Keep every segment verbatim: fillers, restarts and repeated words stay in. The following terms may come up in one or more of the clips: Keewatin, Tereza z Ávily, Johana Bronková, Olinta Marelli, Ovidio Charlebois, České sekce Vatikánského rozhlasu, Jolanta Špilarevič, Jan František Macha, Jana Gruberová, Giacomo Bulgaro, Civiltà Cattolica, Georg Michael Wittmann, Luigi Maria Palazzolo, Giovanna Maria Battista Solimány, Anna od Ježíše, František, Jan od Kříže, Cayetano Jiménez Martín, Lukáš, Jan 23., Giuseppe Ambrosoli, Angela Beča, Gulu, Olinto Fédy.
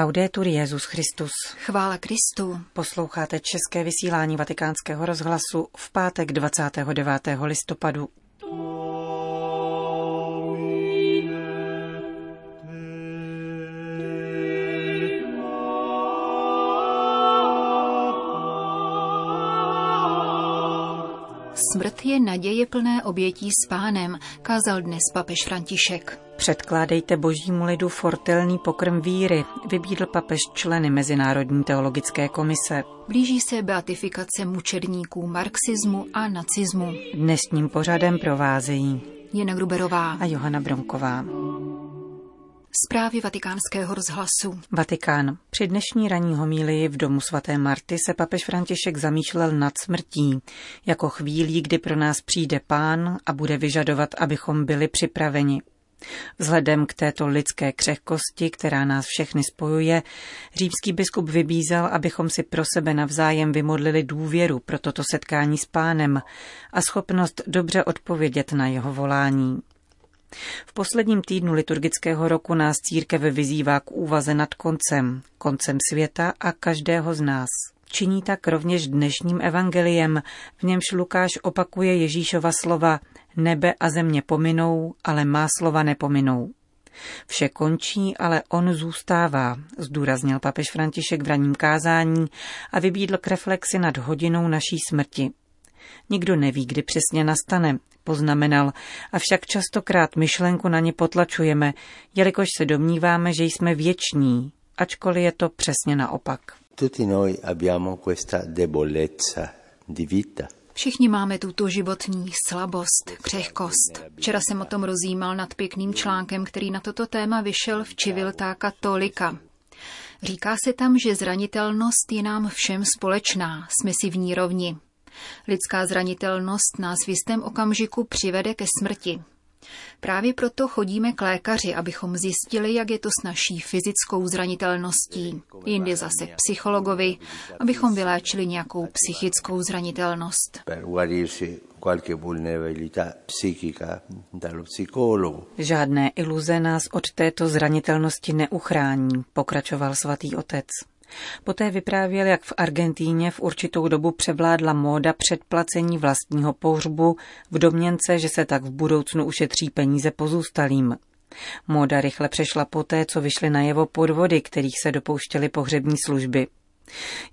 Laudetur Jesus Christus. Chvála Kristu. Posloucháte české vysílání Vatikánského rozhlasu v pátek dvacátého devátého listopadu. Smrt je naděje plné obětí s Pánem, kázal dnes papež František. Předkládejte božímu lidu fortelný pokrm víry, vybídl papež členy Mezinárodní teologické komise. Blíží se beatifikace mučedníků marxismu a nacismu. Dnešním pořadem provázejí Jana Gruberová a Johana Bronková. Zprávy Vatikánského rozhlasu. Vatikán. Při dnešní ranní homílii v domu svaté Marty se papež František zamýšlel nad smrtí, jako chvílí, kdy pro nás přijde Pán a bude vyžadovat, abychom byli připraveni. Vzhledem k této lidské křehkosti, která nás všechny spojuje, římský biskup vybízel, abychom si pro sebe navzájem vymodlili důvěru pro toto setkání s Pánem a schopnost dobře odpovědět na jeho volání. V posledním týdnu liturgického roku nás církev vyzývá k úvaze nad koncem, koncem světa a každého z nás. Činí tak rovněž dnešním evangeliem, v němž Lukáš opakuje Ježíšova slova: nebe a země pominou, ale má slova nepominou. Vše končí, ale on zůstává, zdůraznil papež František v ranním kázání a vybídl k reflexi nad hodinou naší smrti. Nikdo neví, kdy přesně nastane, poznamenal, avšak častokrát myšlenku na ně potlačujeme, jelikož se domníváme, že jsme věční, ačkoliv je to přesně naopak. Všichni máme tuto životní slabost, křehkost. Včera jsem o tom rozjímal nad pěkným článkem, který na toto téma vyšel v Civiltà Cattolica. Říká se tam, že zranitelnost je nám všem společná, jsme si v ní rovni. Lidská zranitelnost nás v jistém okamžiku přivede ke smrti. Právě proto chodíme k lékaři, abychom zjistili, jak je to s naší fyzickou zranitelností. Jindy zase k psychologovi, abychom vyléčili nějakou psychickou zranitelnost. Žádné iluze nás od této zranitelnosti neuchrání, pokračoval svatý otec. Poté vyprávěl, jak v Argentíně v určitou dobu převládla móda předplacení vlastního pohřbu v domněnce, že se tak v budoucnu ušetří peníze pozůstalým. Móda rychle přešla poté, co vyšly najevo podvody, kterých se dopouštěly pohřební služby.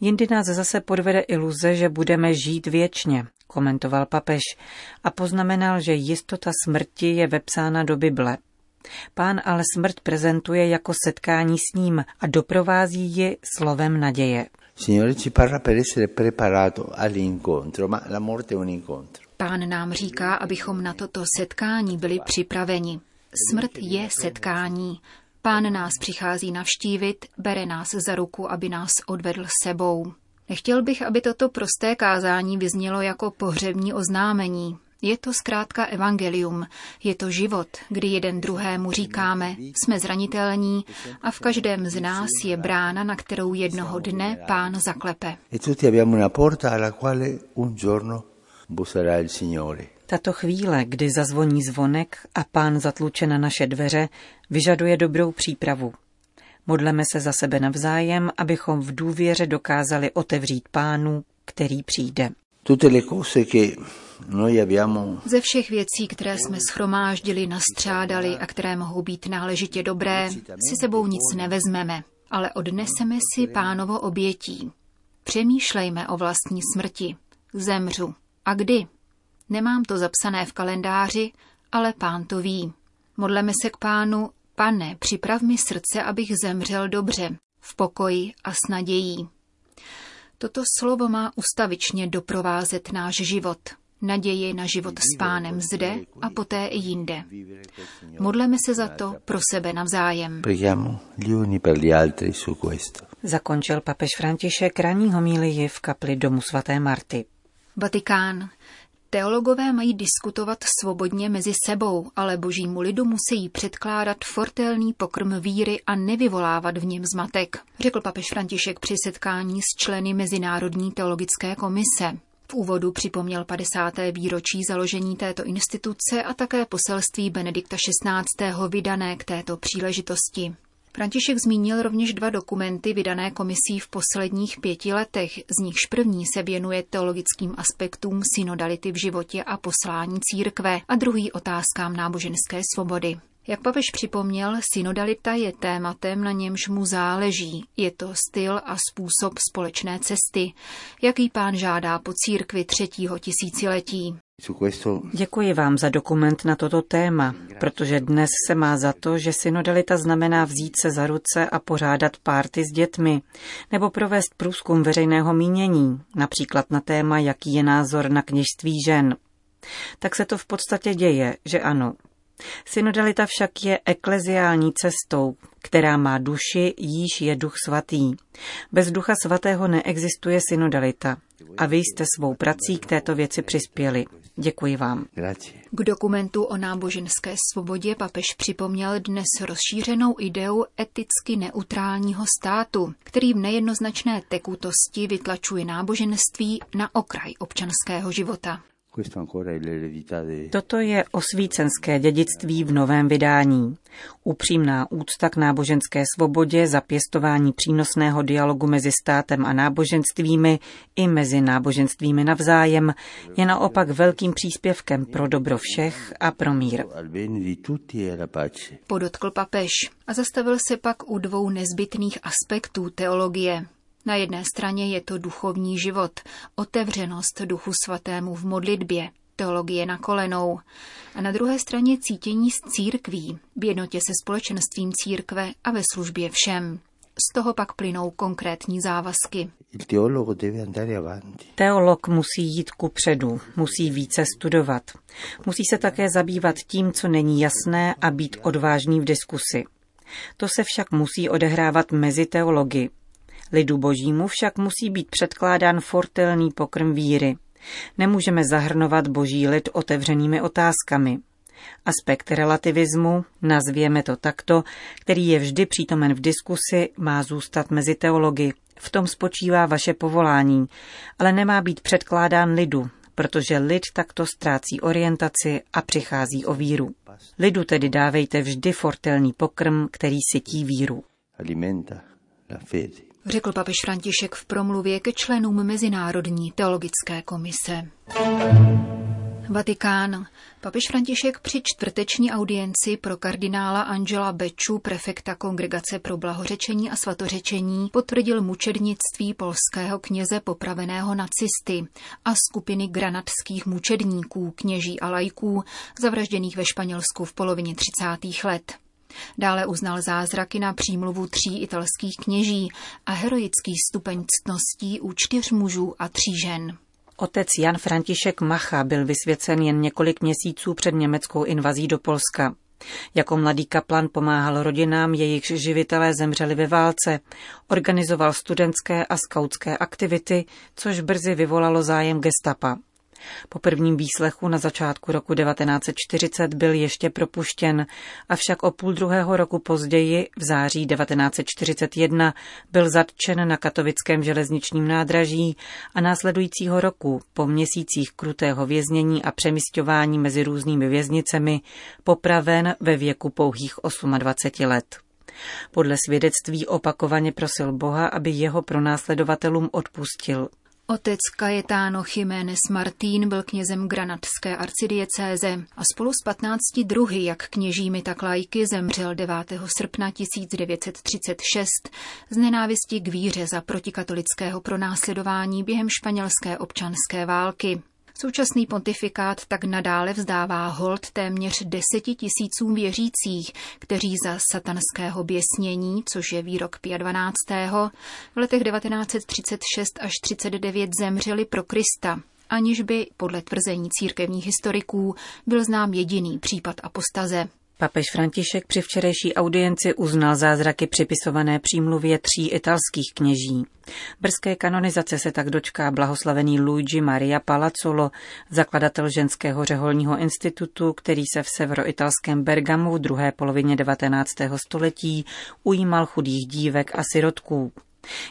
Jindy nás zase podvede iluze, že budeme žít věčně, komentoval papež a poznamenal, že jistota smrti je vepsána do Bible. Pán ale smrt prezentuje jako setkání s ním a doprovází ji slovem naděje. Pán nám říká, abychom na toto setkání byli připraveni. Smrt je setkání. Pán nás přichází navštívit, bere nás za ruku, aby nás odvedl sebou. Nechtěl bych, aby toto prosté kázání vyznělo jako pohřební oznámení. Je to zkrátka evangelium, je to život, kdy jeden druhému říkáme, jsme zranitelní a v každém z nás je brána, na kterou jednoho dne Pán zaklepe. Tato chvíle, kdy zazvoní zvonek a Pán zatluče na naše dveře, vyžaduje dobrou přípravu. Modleme se za sebe navzájem, abychom v důvěře dokázali otevřít Pánu, který přijde. Ze všech věcí, které jsme shromáždili, nastřádali a které mohou být náležitě dobré, si sebou nic nevezmeme, ale odneseme si Pánovo obětí. Přemýšlejme o vlastní smrti. Zemřu. A kdy? Nemám to zapsané v kalendáři, ale Pán to ví. Modleme se k Pánu: Pane, připrav mi srdce, abych zemřel dobře, v pokoji a s nadějí. Toto slovo má ustavičně doprovázet náš život. Naději na život s Pánem zde a poté i jinde. Modleme se za to pro sebe navzájem. Zakončil papež František ranní homílii v kapli domu svaté Marty. Vatikán. Teologové mají diskutovat svobodně mezi sebou, ale božímu lidu musí předkládat fortelný pokrm víry a nevyvolávat v něm zmatek, řekl papež František při setkání s členy Mezinárodní teologické komise. V úvodu připomněl padesáté výročí založení této instituce a také poselství Benedikta šestnáctého vydané k této příležitosti. František zmínil rovněž dva dokumenty vydané komisí v posledních pěti letech, z nichž první se věnuje teologickým aspektům synodality v životě a poslání církve a druhý otázkám náboženské svobody. Jak papež připomněl, synodalita je tématem, na němž mu záleží. Je to styl a způsob společné cesty, jaký Pán žádá po církvi třetího tisíciletí. Děkuji vám za dokument na toto téma, protože dnes se má za to, že synodalita znamená vzít se za ruce a pořádat párty s dětmi, nebo provést průzkum veřejného mínění, například na téma, jaký je názor na kněžství žen. Tak se to v podstatě děje, že ano. Synodalita však je ekleziální cestou, která má duši, jíž je Duch Svatý. Bez Ducha Svatého neexistuje synodalita. A vy jste svou prací k této věci přispěli. Děkuji vám. K dokumentu o náboženské svobodě papež připomněl dnes rozšířenou ideu eticky neutrálního státu, který v nejednoznačné tekutosti vytlačuje náboženství na okraj občanského života. Toto je osvícenské dědictví v novém vydání. Upřímná úcta k náboženské svobodě za pěstování přínosného dialogu mezi státem a náboženstvími i mezi náboženstvími navzájem je naopak velkým příspěvkem pro dobro všech a pro mír. Podotkl papež a zastavil se pak u dvou nezbytných aspektů teologie. Na jedné straně je to duchovní život, otevřenost Duchu Svatému v modlitbě, teologie na kolenou. A na druhé straně cítění s církví, v jednotě se společenstvím církve a ve službě všem. Z toho pak plynou konkrétní závazky. Teolog musí jít kupředu, musí více studovat. Musí se také zabývat tím, co není jasné a být odvážný v diskusi. To se však musí odehrávat mezi teology. Lidu božímu však musí být předkládán fortelný pokrm víry. Nemůžeme zahrnovat boží lid otevřenými otázkami. Aspekt relativismu, nazvěme to takto, který je vždy přítomen v diskusi, má zůstat mezi teology. V tom spočívá vaše povolání, ale nemá být předkládán lidu, protože lid takto ztrácí orientaci a přichází o víru. Lidu tedy dávejte vždy fortelný pokrm, který sytí víru. Alimenta la fede. Řekl papež František v promluvě ke členům Mezinárodní teologické komise. Vatikán. Papež František při čtvrteční audienci pro kardinála Angela Beču, prefekta Kongregace pro blahořečení a svatořečení, potvrdil mučednictví polského kněze popraveného nacisty a skupiny granadských mučedníků, kněží a laiků, zavražděných ve Španělsku v polovině třicátých let. Dále uznal zázraky na přímluvu tří italských kněží a heroický stupeň ctností u čtyř mužů a tří žen. Otec Jan František Macha byl vysvěcen jen několik měsíců před německou invazí do Polska. Jako mladý kaplan pomáhal rodinám, jejichž živitelé zemřeli ve válce, organizoval studentské a skautské aktivity, což brzy vyvolalo zájem gestapa. Po prvním výslechu na začátku roku devatenáct set čtyřicet byl ještě propuštěn, avšak o půl druhého roku později, v září devatenáct set čtyřicet jedna, byl zatčen na katovickém železničním nádraží a následujícího roku, po měsících krutého věznění a přemísťování mezi různými věznicemi, popraven ve věku pouhých dvaceti osmi let. Podle svědectví opakovaně prosil Boha, aby jeho pronásledovatelům odpustil. Otec Cayetano Jiménez Martín byl knězem granadské arcidiecéze a spolu s patnácti druhy, jak kněžími, tak laiky, zemřel devátého srpna tisíc devět set třicet šest z nenávisti k víře za protikatolického pronásledování během španělské občanské války. Současný pontifikát tak nadále vzdává hold téměř deseti tisícům věřících, kteří za satanského běsnění, což je výrok Pia dvanáctého, v letech devatenáct set třicet šest až třicet devět zemřeli pro Krista, aniž by, podle tvrzení církevních historiků, byl znám jediný případ apostaze. Papež František při včerejší audienci uznal zázraky připisované přímluvě tří italských kněží. Brzké kanonizace se tak dočká blahoslavený Luigi Maria Palazzolo, zakladatel ženského řeholního institutu, který se v severoitalském Bergamu v druhé polovině devatenáctého století ujímal chudých dívek a sirotků.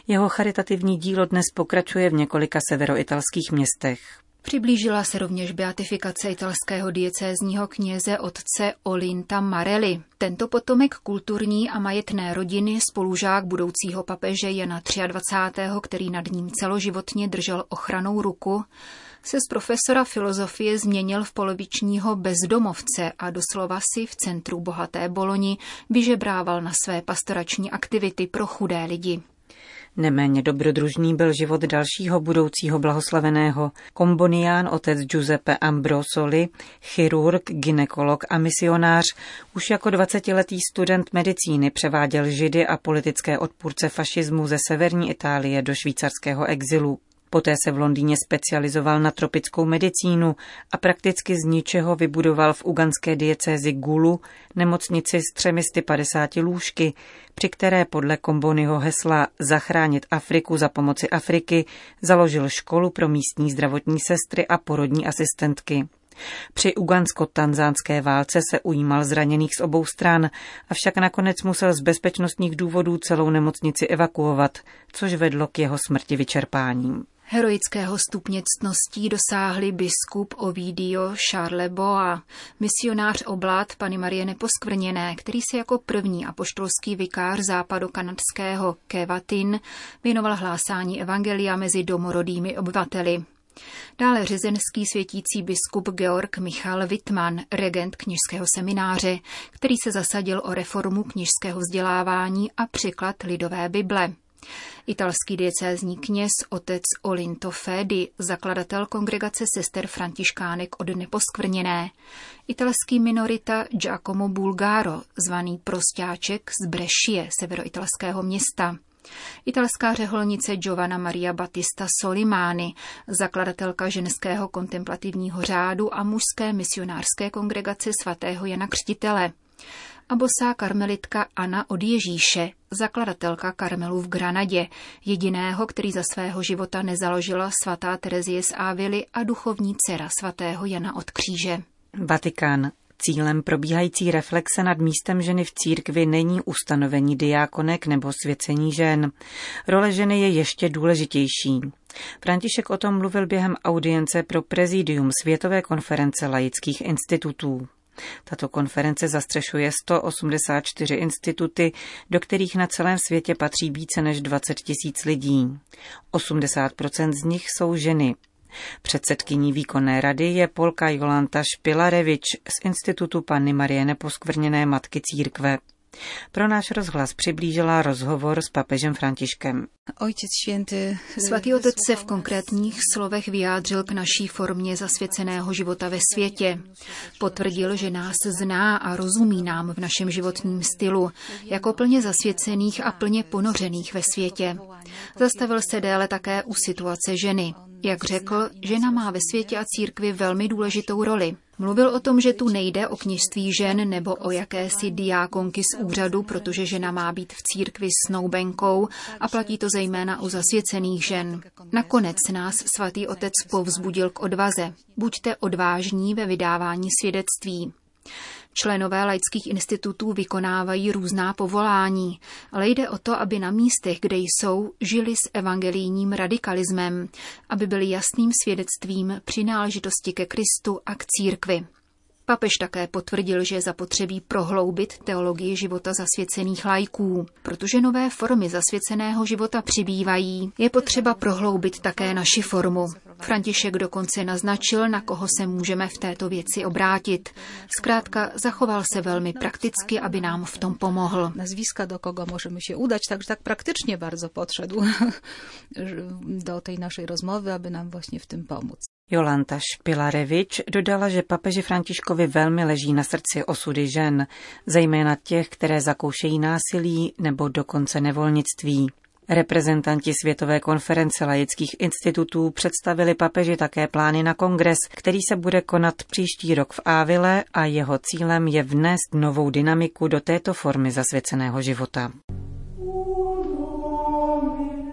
Jeho charitativní dílo dnes pokračuje v několika severoitalských městech. Přiblížila se rovněž beatifikace italského diecézního kněze otce Olinta Marelli. Tento potomek kulturní a majetné rodiny, spolužák budoucího papeže Jana dvacátého třetího, který nad ním celoživotně držel ochranou ruku, se z profesora filozofie změnil v polovičního bezdomovce a doslova si v centru bohaté Boloni vyžebrával na své pastorační aktivity pro chudé lidi. Neméně dobrodružný byl život dalšího budoucího blahoslaveného, kombonián otec Giuseppe Ambrosoli, chirurg, gynekolog a misionář, už jako dvacetiletý student medicíny převáděl židy a politické odpůrce fašismu ze severní Itálie do švýcarského exilu. Poté se v Londýně specializoval na tropickou medicínu a prakticky z ničeho vybudoval v uganské diecézi Gulu nemocnici s třemi sty padesáti lůžky, při které podle Kombonyho hesla Zachránit Afriku za pomoci Afriky založil školu pro místní zdravotní sestry a porodní asistentky. Při ugansko-tanzánské válce se ujímal zraněných z obou stran, avšak nakonec musel z bezpečnostních důvodů celou nemocnici evakuovat, což vedlo k jeho smrti vyčerpáním. Heroického stupně ctností dosáhli biskup Ovidio Charlebois, misionář oblát Panny Marie Neposkvrněné, který se jako první apoštolský vikář západokanadského Keewatin věnoval hlásání evangelia mezi domorodými obyvateli. Dále řezenský světící biskup Georg Michael Wittmann, regent kněžského semináře, který se zasadil o reformu kněžského vzdělávání a překlad lidové Bible. Italský diecézní kněz otec Olinto Fédy, zakladatel kongregace sester františkánek od Neposkvrněné. Italský minorita Giacomo Bulgaro, zvaný prostáček z Brešie, severoitalského města. Italská řeholnice Giovanna Maria Battista Solimány, zakladatelka ženského kontemplativního řádu a mužské misionářské kongregace svatého Jana Křtitele. A bosá karmelitka Anna od Ježíše, zakladatelka karmelů v Granadě, jediného, který za svého života nezaložila svatá Terezie z Ávily a duchovní dcera svatého Jana od Kříže. Vatikán. Cílem probíhající reflexe nad místem ženy v církvi není ustanovení diákonek nebo svěcení žen. Role ženy je ještě důležitější. František o tom mluvil během audience pro prezidium Světové konference laických institutů. Tato konference zastřešuje sto osmdesát čtyři instituty, do kterých na celém světě patří více než dvacet tisíc lidí. osmdesát procent z nich jsou ženy. Předsedkyní výkonné rady je Polka Jolanta Špilarevič z Institutu Panny Marie Neposkvrněné Matky Církve. Pro náš rozhlas přiblížila rozhovor s papežem Františkem. Svatý otec se v konkrétních slovech vyjádřil k naší formě zasvěceného života ve světě. Potvrdil, že nás zná a rozumí nám v našem životním stylu, jako plně zasvěcených a plně ponořených ve světě. Zastavil se déle také u situace ženy. Jak řekl, žena má ve světě a církvi velmi důležitou roli. Mluvil o tom, že tu nejde o kněžství žen nebo o jakési diákonky z úřadu, protože žena má být v církvi snoubenkou a platí to zejména u zasvěcených žen. Nakonec nás svatý otec povzbudil k odvaze. Buďte odvážní ve vydávání svědectví. Členové laických institutů vykonávají různá povolání, ale jde o to, aby na místech, kde jsou, žili s evangelijním radikalismem, aby byli jasným svědectvím přináležitosti ke Kristu a k církvi. Papež také potvrdil, že je zapotřebí prohloubit teologii života zasvěcených laiků. Protože nové formy zasvěceného života přibývají, je potřeba prohloubit také naši formu. František dokonce naznačil, na koho se můžeme v této věci obrátit. Zkrátka zachoval se velmi prakticky, aby nám v tom pomohl. Nazviska, do koho můžeme se udať, takže tak prakticky bardzo podszedł do tej naszej rozmowy, aby nám vlastně v tom pomohl. Jolanta Špilarevič dodala, že papeži Františkovi velmi leží na srdci osudy žen, zejména těch, které zakoušejí násilí nebo dokonce nevolnictví. Reprezentanti Světové konference laických institutů představili papeži také plány na kongres, který se bude konat příští rok v Ávile a jeho cílem je vnést novou dynamiku do této formy zasvěceného života.